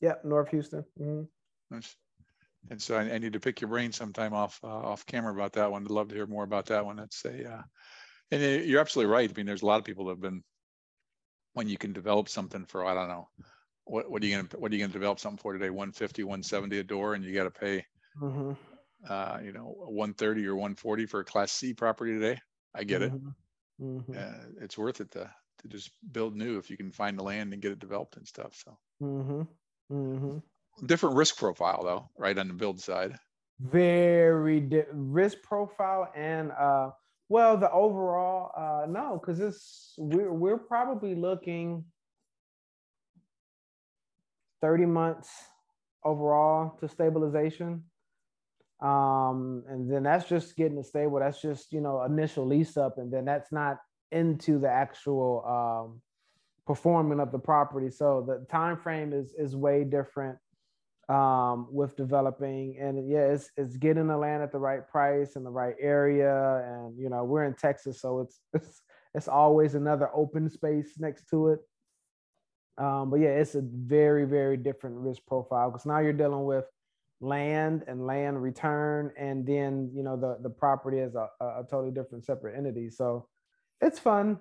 Yep, North Houston. Mm-hmm. And so I, I need to pick your brain sometime off uh, off camera about that one. I'd love to hear more about that one. That's a, uh, and you're absolutely right. I mean, there's a lot of people that have been, when you can develop something for, I don't know, what what are you gonna what are you gonna develop something for today? one fifty, one seventy a door, and you got to pay, mm-hmm. uh, you know, one thirty or one forty for a Class C property today. I get mm-hmm. it. Mm-hmm. Uh, it's worth it to to just build new if you can find the land and get it developed and stuff. So. Mm-hmm. Mm-hmm. Different risk profile though, right? On the build side. Very di- risk profile and uh, well, the overall, uh, no, because it's we're we're probably looking thirty months overall to stabilization. Um, and then that's just getting it stable. That's just, you know, initial lease up, and then that's not into the actual um performing of the property. So the time frame is is way different um, with developing, and yeah, it's it's getting the land at the right price in the right area, and you know we're in Texas, so it's it's it's always another open space next to it. Um, but yeah, it's a very very different risk profile because now you're dealing with land and land return, and then you know the the property is a, a totally different separate entity. So it's fun.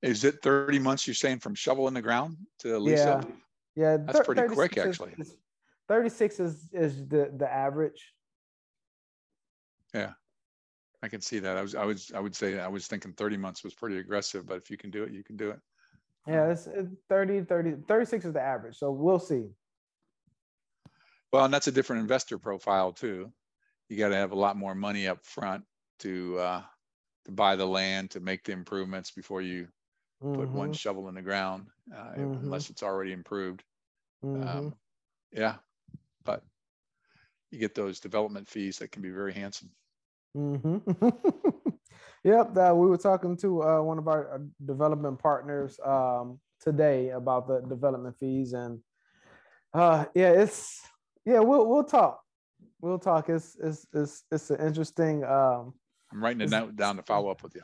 Is it thirty months you're saying from shovel in the ground to lease yeah. up? Yeah. That's pretty quick, is, actually. thirty-six is, is the, the average. Yeah. I can see that. I was, I was, I would say, I was thinking thirty months was pretty aggressive, but if you can do it, you can do it. Yeah. It's thirty, thirty, thirty-six is the average. So we'll see. Well, and that's a different investor profile too. You got to have a lot more money up front to, uh, to buy the land, to make the improvements before you mm-hmm. put one shovel in the ground, uh, mm-hmm. unless it's already improved. Mm-hmm. Um, yeah, but you get those development fees that can be very handsome. Mm-hmm. Yep, that we were talking to uh, one of our development partners um, today about the development fees, and uh, yeah, it's yeah, we'll we'll talk, we'll talk. It's it's it's it's an interesting. Um, I'm writing it down, down to follow up with you.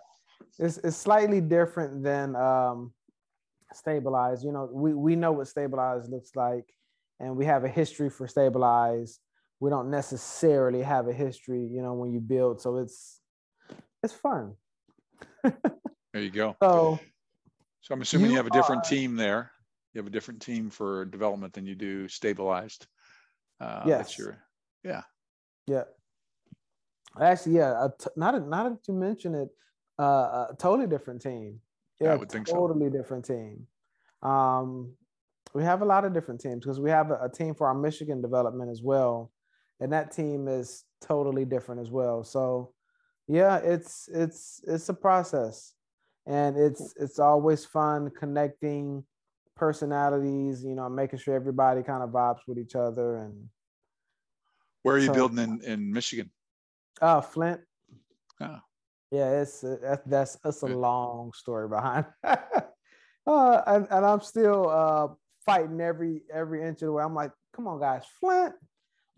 It's it's slightly different than um, stabilized. You know, we, we know what stabilized looks like, and we have a history for stabilized. We don't necessarily have a history, you know, when you build. So it's it's fun. There you go. So, so I'm assuming you, you have a different are, team there. You have a different team for development than you do stabilized. Uh, yes. Your, yeah. Yeah. Actually, yeah, a t- not a, not to mention it, uh, a totally different team. Yeah, I would think so. Totally different team. Um, we have a lot of different teams because we have a, a team for our Michigan development as well, and that team is totally different as well. So, yeah, it's it's it's a process. And it's it's always fun connecting personalities, you know, making sure everybody kind of vibes with each other. And where are you so, building in, in Michigan? Uh, Flint. Oh. Yeah, it's uh, that's that's a Good. long story behind. uh, and, and I'm still uh, fighting every every inch of the way. I'm like, come on, guys, Flint.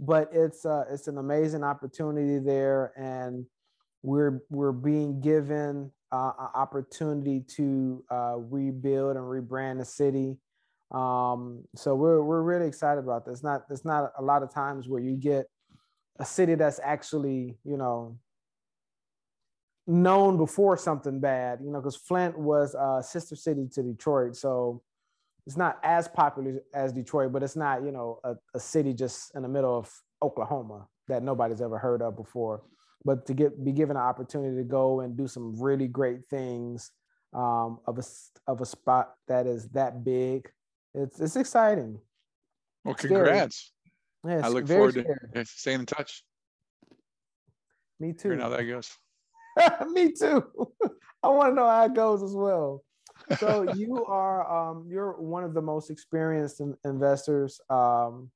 But it's uh, it's an amazing opportunity there, and we're we're being given Uh, opportunity to uh, rebuild and rebrand the city, um, so we're we're really excited about this. Not there's not a lot of times where you get a city that's actually you know known before something bad, you know, because Flint was a sister city to Detroit, so it's not as popular as Detroit, but it's not you know a, a city just in the middle of Oklahoma that nobody's ever heard of before. But to get be given an opportunity to go and do some really great things um, of a of a spot that is that big, it's it's exciting. Well, congrats! Yeah, I look forward scary. to staying in touch. Me too. Hearing how that goes. Me too. I want to know how it goes as well. So you are um, you're one of the most experienced in, investors. Um,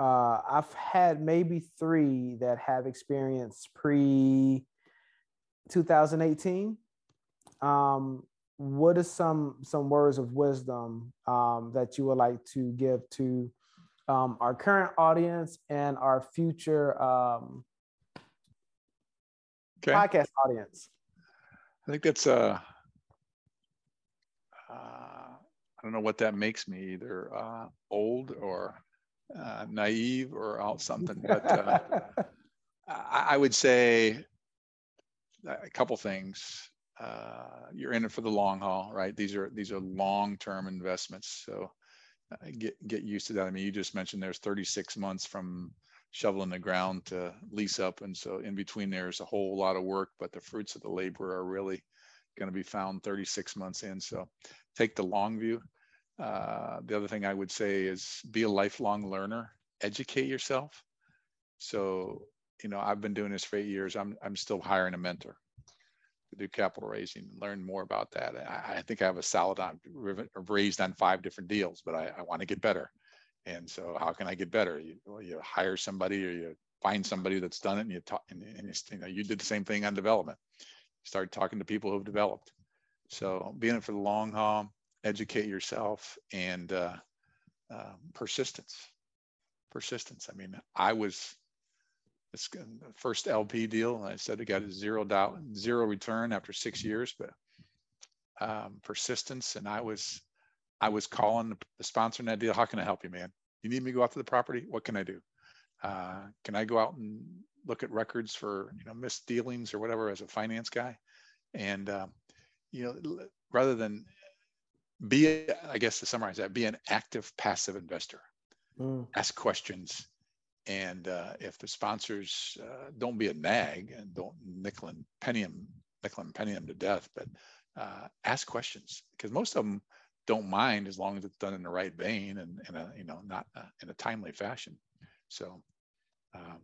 Uh, I've had maybe three that have experience pre twenty eighteen. Um, what are some some words of wisdom um, that you would like to give to um, our current audience and our future um, okay. podcast audience? I think that's uh, uh, I don't know what that makes me, either uh, old or Uh, naive or out something, but uh, I, I would say a couple things. Uh, you're in it for the long haul, right? These are these are long-term investments, so uh, get get used to that. I mean, you just mentioned there's thirty-six months from shoveling the ground to lease up, and so in between there's a whole lot of work, but the fruits of the labor are really going to be found thirty-six months in. So take the long view. Uh, the other thing I would say is be a lifelong learner, educate yourself. So, you know, I've been doing this for eight years. I'm, I'm still hiring a mentor to do capital raising and learn more about that. I, I think I have a solid on raised on five different deals, but I, I want to get better. And so how can I get better? You, well, you hire somebody, or you find somebody that's done it, and you talk, and, and you, you know, you did the same thing on development. Start talking to people who've developed. So be in it for the long haul. Educate yourself, and uh, uh, persistence, persistence. I mean, I was, it's the first L P deal. I said I got a zero dollar, zero return after six years, but um, persistence. And I was, I was calling the sponsor in that deal. How can I help you, man? You need me to go out to the property? What can I do? Uh, can I go out and look at records for, you know, missed dealings or whatever as a finance guy? And, um, you know, rather than, Be, I guess to summarize that, be an active, passive investor. Mm. Ask questions. And uh, if the sponsors, uh, don't be a nag and don't nickel and penny them, nickel and penny them to death, but uh, ask questions, because most of them don't mind as long as it's done in the right vein and, and a, you know, not uh, in a timely fashion. So um,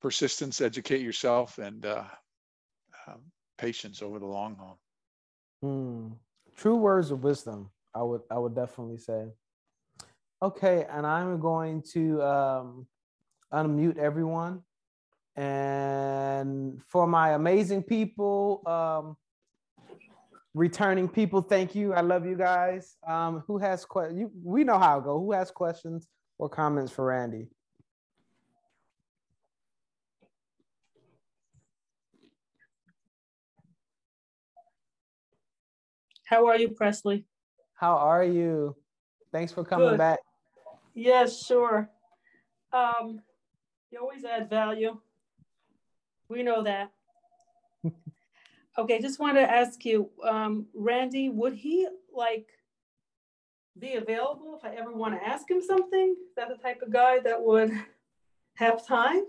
persistence, educate yourself, and uh, uh, patience over the long haul. Mm. True words of wisdom, I would I would definitely say. Okay, and I'm going to um, unmute everyone. And for my amazing people, um, returning people, thank you. I love you guys. Um, who has questions? We know how it goes. Who has questions or comments for Randy? How are you, Pressley? How are you? Thanks for coming Good. back. Yes, sure. Um, you always add value. We know that. Okay, just wanted to ask you, um, Randy, would he like be available if I ever want to ask him something? Is that the type of guy that would have time?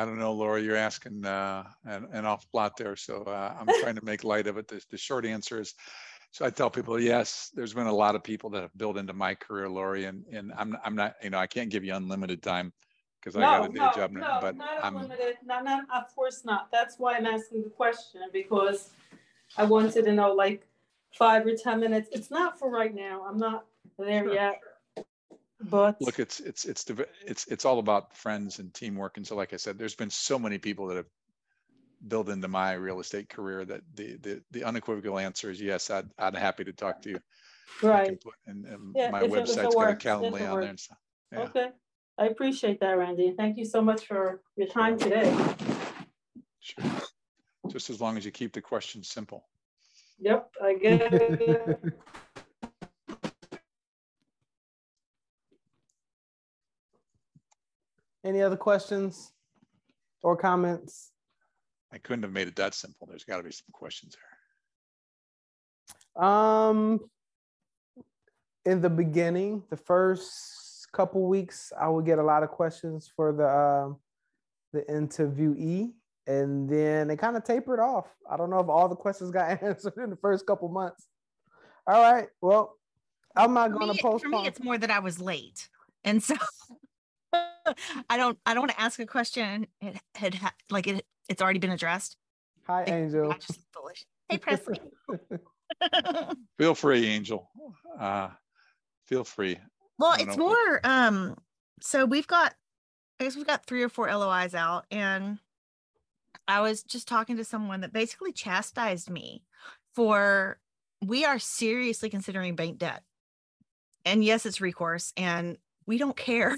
I don't know, Laura, you're asking uh, an, an off plot there. So uh, I'm trying to make light of it. The, the short answer is, so I tell people, yes, there's been a lot of people that have built into my career, Laura, and, and I'm, I'm not, you know, I can't give you unlimited time because no, I got a day no, job. No, but not unlimited, I'm, not, not, of course not. That's why I'm asking the question, because I wanted to know like five or ten minutes. It's not for right now. I'm not there sure, yet. Sure. But look, it's, it's, it's, it's, it's all about friends and teamwork. And so, like I said, there's been so many people that have built into my real estate career that the, the, the unequivocal answer is yes, I'd, I'd happy to talk to you. Right. Put, and, and yeah, my website's got a Calendly on there and stuff. Yeah. Okay. I appreciate that, Randy. Thank you so much for your time today. Sure. Just as long as you keep the questions simple. Yep, I get it. Any other questions or comments? I couldn't have made it that simple. There's got to be some questions there. Um, in the beginning, the first couple weeks, I would get a lot of questions for the uh, the interviewee. And then it kind of tapered off. I don't know if all the questions got answered in the first couple months. All right. Well, I'm not going to postpone. For me, it's more that I was late, and so I don't. I don't want to ask a question. It had like it. It's already been addressed. Hi, Angel. I just look foolish. Hey, Pressley. Feel free, Angel. Uh, feel free. Well, it's know. more. Um. So we've got. I guess we've got three or four L O Is out, and I was just talking to someone that basically chastised me for, we are seriously considering bank debt. And yes, it's recourse and we don't care.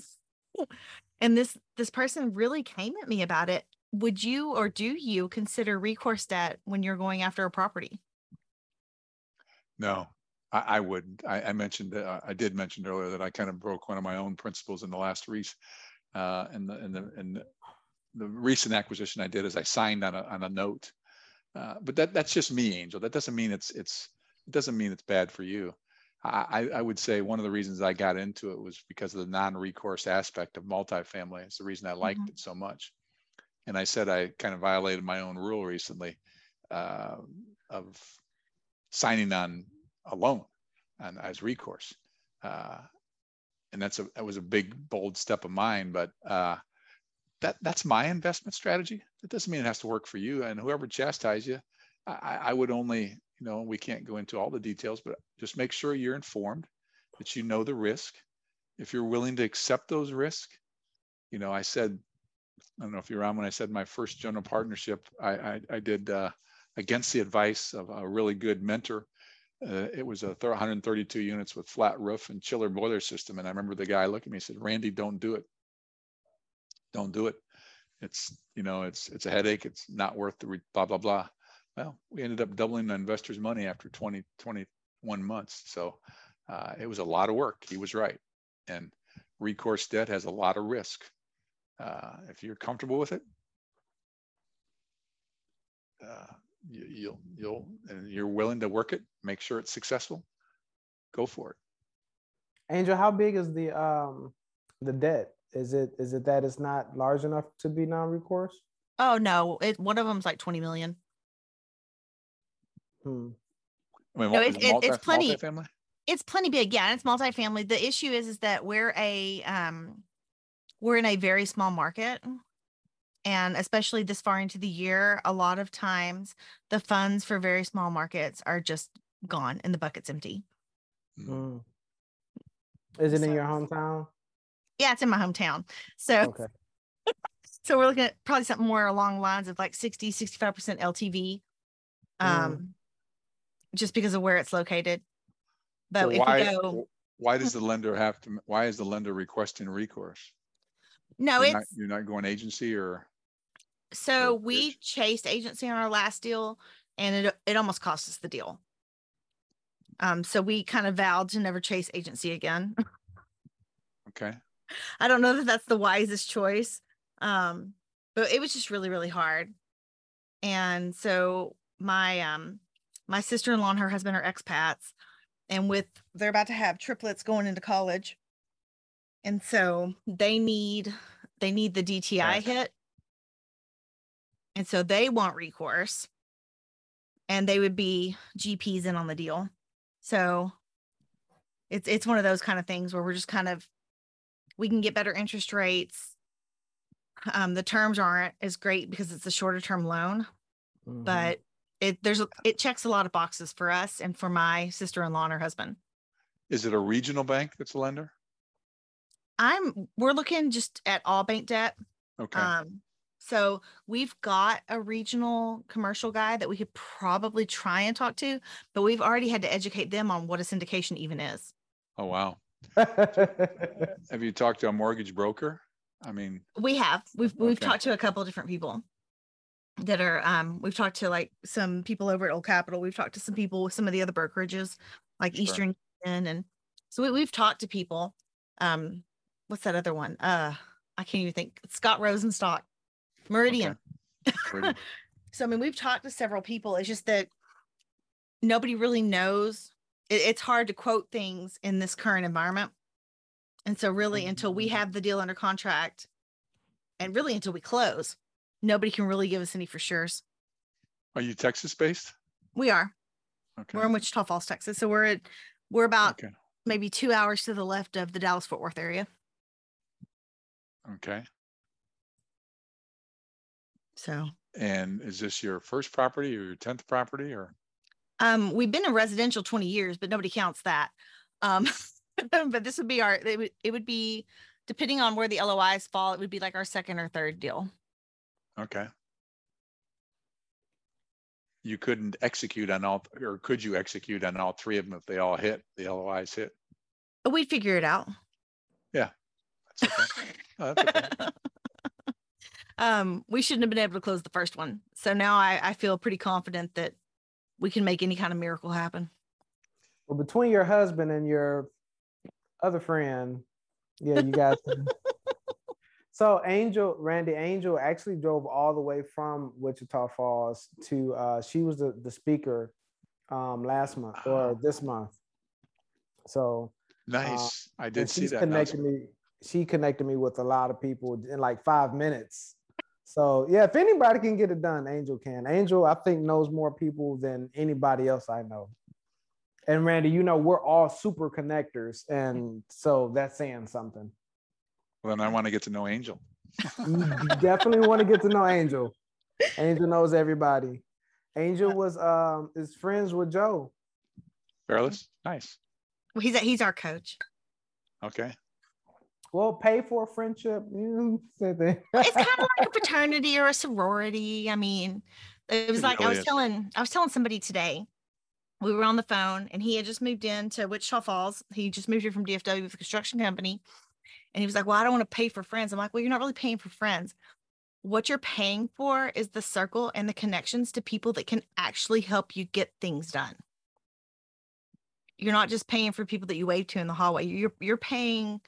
And this, this person really came at me about it. Would you, or do you consider recourse debt when you're going after a property? No, I, I wouldn't. I, I mentioned, uh, I did mention earlier that I kind of broke one of my own principles in the last REIT uh, and the, and the, and the, the recent acquisition I did is I signed on a, on a note, uh, but that that's just me, Angel. That doesn't mean it's, it's, it doesn't mean it's bad for you. I, I would say one of the reasons I got into it was because of the non-recourse aspect of multifamily. It's the reason I liked mm-hmm. it so much. And I said, I kind of violated my own rule recently uh, of signing on a loan and as recourse. Uh, and that's a, that was a big, bold step of mine, but, uh, That, that's my investment strategy. That doesn't mean it has to work for you. And whoever chastised you, I, I would only, you know, we can't go into all the details, but just make sure you're informed, that you know the risk. If you're willing to accept those risks, you know, I said, I don't know if you're around when I said my first general partnership, I, I, I did uh, against the advice of a really good mentor. Uh, it was a one hundred thirty-two units with flat roof and chiller boiler system. And I remember the guy looked at me and said, Randy, don't do it. Don't do it. It's, you know, it's, it's a headache. It's not worth the blah, blah, blah. Well, we ended up doubling the investor's money after twenty, twenty-one months. So uh, it was a lot of work. He was right. And recourse debt has a lot of risk. Uh, if you're comfortable with it, uh, you, you'll, you'll, and you're willing to work it, make sure it's successful, go for it. Angel, how big is the, um, the debt? Is it is it that it's not large enough to be non-recourse? Oh no, it, one of them's like twenty million. Hmm. I mean, no, it, it, multi, it's plenty. Multifamily? It's plenty big, yeah. It's multifamily. The issue is is that we're a um, we're in a very small market, and especially this far into the year, a lot of times the funds for very small markets are just gone and the bucket's empty. Hmm. Is it so, in your hometown? Yeah, it's in my hometown. So, okay. So we're looking at probably something more along the lines of like sixty, sixty-five percent L T V, um, mm. just because of where it's located. But so if why, you go, why does the lender have to, why is the lender requesting recourse? No, you're it's, not, you're not going agency or. So or we pitch. chased agency on our last deal and it, it almost cost us the deal. Um, so we kind of vowed to never chase agency again. Okay. I don't know that that's the wisest choice, um, but it was just really, really hard. And so my um, my sister-in-law and her husband are expats, and with they're about to have triplets going into college, and so they need they need the D T I right. hit, and so they want recourse, and they would be G Ps in on the deal. So it's it's one of those kind of things where we're just kind of. We can get better interest rates. Um, the terms aren't as great because it's a shorter term loan, mm-hmm. but It there's a, it checks a lot of boxes for us and for my sister-in-law and her husband. Is it a regional bank that's a lender? I'm we're looking just at all bank debt. Okay. Um, so we've got a regional commercial guy that we could probably try and talk to, but we've already had to educate them on what a syndication even is. Oh, wow. Have you talked to a mortgage broker? I mean, we have, we've, we've okay. talked to a couple of different people that are, um, we've talked to like some people over at Old Capital. We've talked to some people with some of the other brokerages like sure. Eastern. And so we, we've talked to people. Um, what's that other one? Uh, I can't even think. Scott Rosenstock, Meridian. Okay. Meridian. So, I mean, we've talked to several people. It's just that nobody really knows. It, it's hard to quote things in this current environment. And so really until we have the deal under contract and really until we close, nobody can really give us any for sures. Are you Texas based? We are. Okay. We're in Wichita Falls, Texas. So we're at, we're about okay. maybe two hours to the left of the Dallas-Fort Worth area. Okay. So. And is this your first property or your tenth property or? Um, we've been in residential twenty years, but nobody counts that. Um, but this would be our, it would, it would be, depending on where the L O Is fall, it would be like our second or third deal. Okay. You couldn't execute on all, or could you execute on all three of them if they all hit, the L O Is hit? We'd figure it out. Yeah. That's okay. No, that's okay. Um, we shouldn't have been able to close the first one. So now I, I feel pretty confident that we can make any kind of miracle happen. Well, between your husband and your other friend, yeah, you guys. So Angel, Randy Angel actually drove all the way from Wichita Falls to, uh, she was the, the speaker um, last month or this month. So nice. Uh, I did see that. Connected me, she connected me with a lot of people in like five minutes. So yeah, if anybody can get it done, Angel can. Angel, I think, knows more people than anybody else I know. And Randy, you know, we're all super connectors. And so that's saying something. Well, then I want to get to know Angel. You definitely want to get to know Angel. Angel knows everybody. Angel was um, is friends with Joe Fairless. Nice. Well, he's a, he's our coach. Okay. Well, pay for a friendship. You said that. It's kind of like a fraternity or a sorority. I mean, it was it like really I was is. telling I was telling somebody today. We were on the phone, and he had just moved into Wichita Falls. He just moved here from D F W with a construction company. And he was like, well, I don't want to pay for friends. I'm like, well, you're not really paying for friends. What you're paying for is the circle and the connections to people that can actually help you get things done. You're not just paying for people that you wave to in the hallway. You're you're paying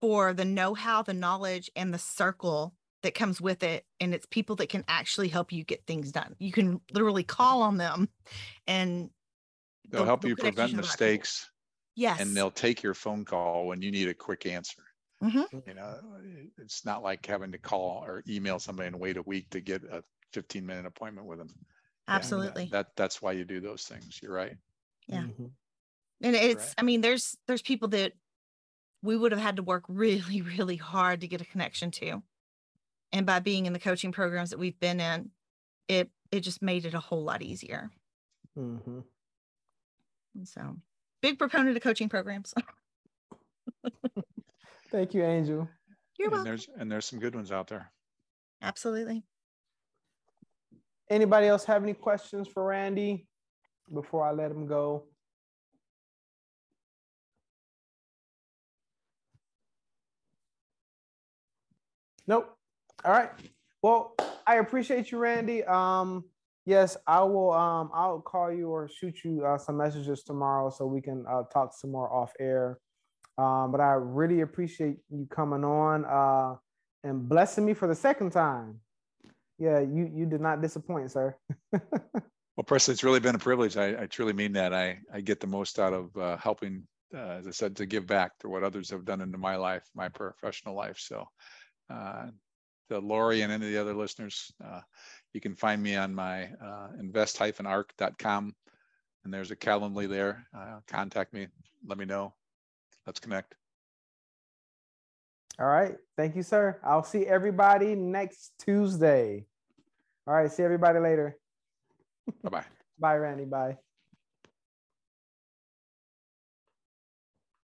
for the know-how, the knowledge, and the circle that comes with it. And it's people that can actually help you get things done. You can literally call on them and they'll, they'll help they'll you prevent mistakes. Yes. And they'll take your phone call when you need a quick answer. Mm-hmm. You know, it's not like having to call or email somebody and wait a week to get a fifteen minute appointment with them. Absolutely. That, that that's why you do those things. You're right. Yeah. Mm-hmm. And it's, right. I mean, there's, there's people that we would have had to work really, really hard to get a connection to. And by being in the coaching programs that we've been in, it, it just made it a whole lot easier. Mm-hmm. So big proponent of coaching programs. Thank you, Angel. You're and welcome. There's, and there's some good ones out there. Absolutely. Anybody else have any questions for Randy before I let him go? Nope. All right. Well, I appreciate you, Randy. Um, yes, I will. Um, I'll call you or shoot you uh, some messages tomorrow so we can uh, talk some more off air. Um, but I really appreciate you coming on uh, and blessing me for the second time. Yeah, you you did not disappoint, sir. Well, Pressley, it's really been a privilege. I, I truly mean that. I, I get the most out of uh, helping, uh, as I said, to give back to what others have done into my life, my professional life. So uh, to Lori and any of the other listeners, uh, you can find me on my uh, invest dash arc dot com. And there's a Calendly there. Uh, contact me. Let me know. Let's connect. All right. Thank you, sir. I'll see everybody next Tuesday. All right. See everybody later. Bye-bye. Bye, Randy. Bye.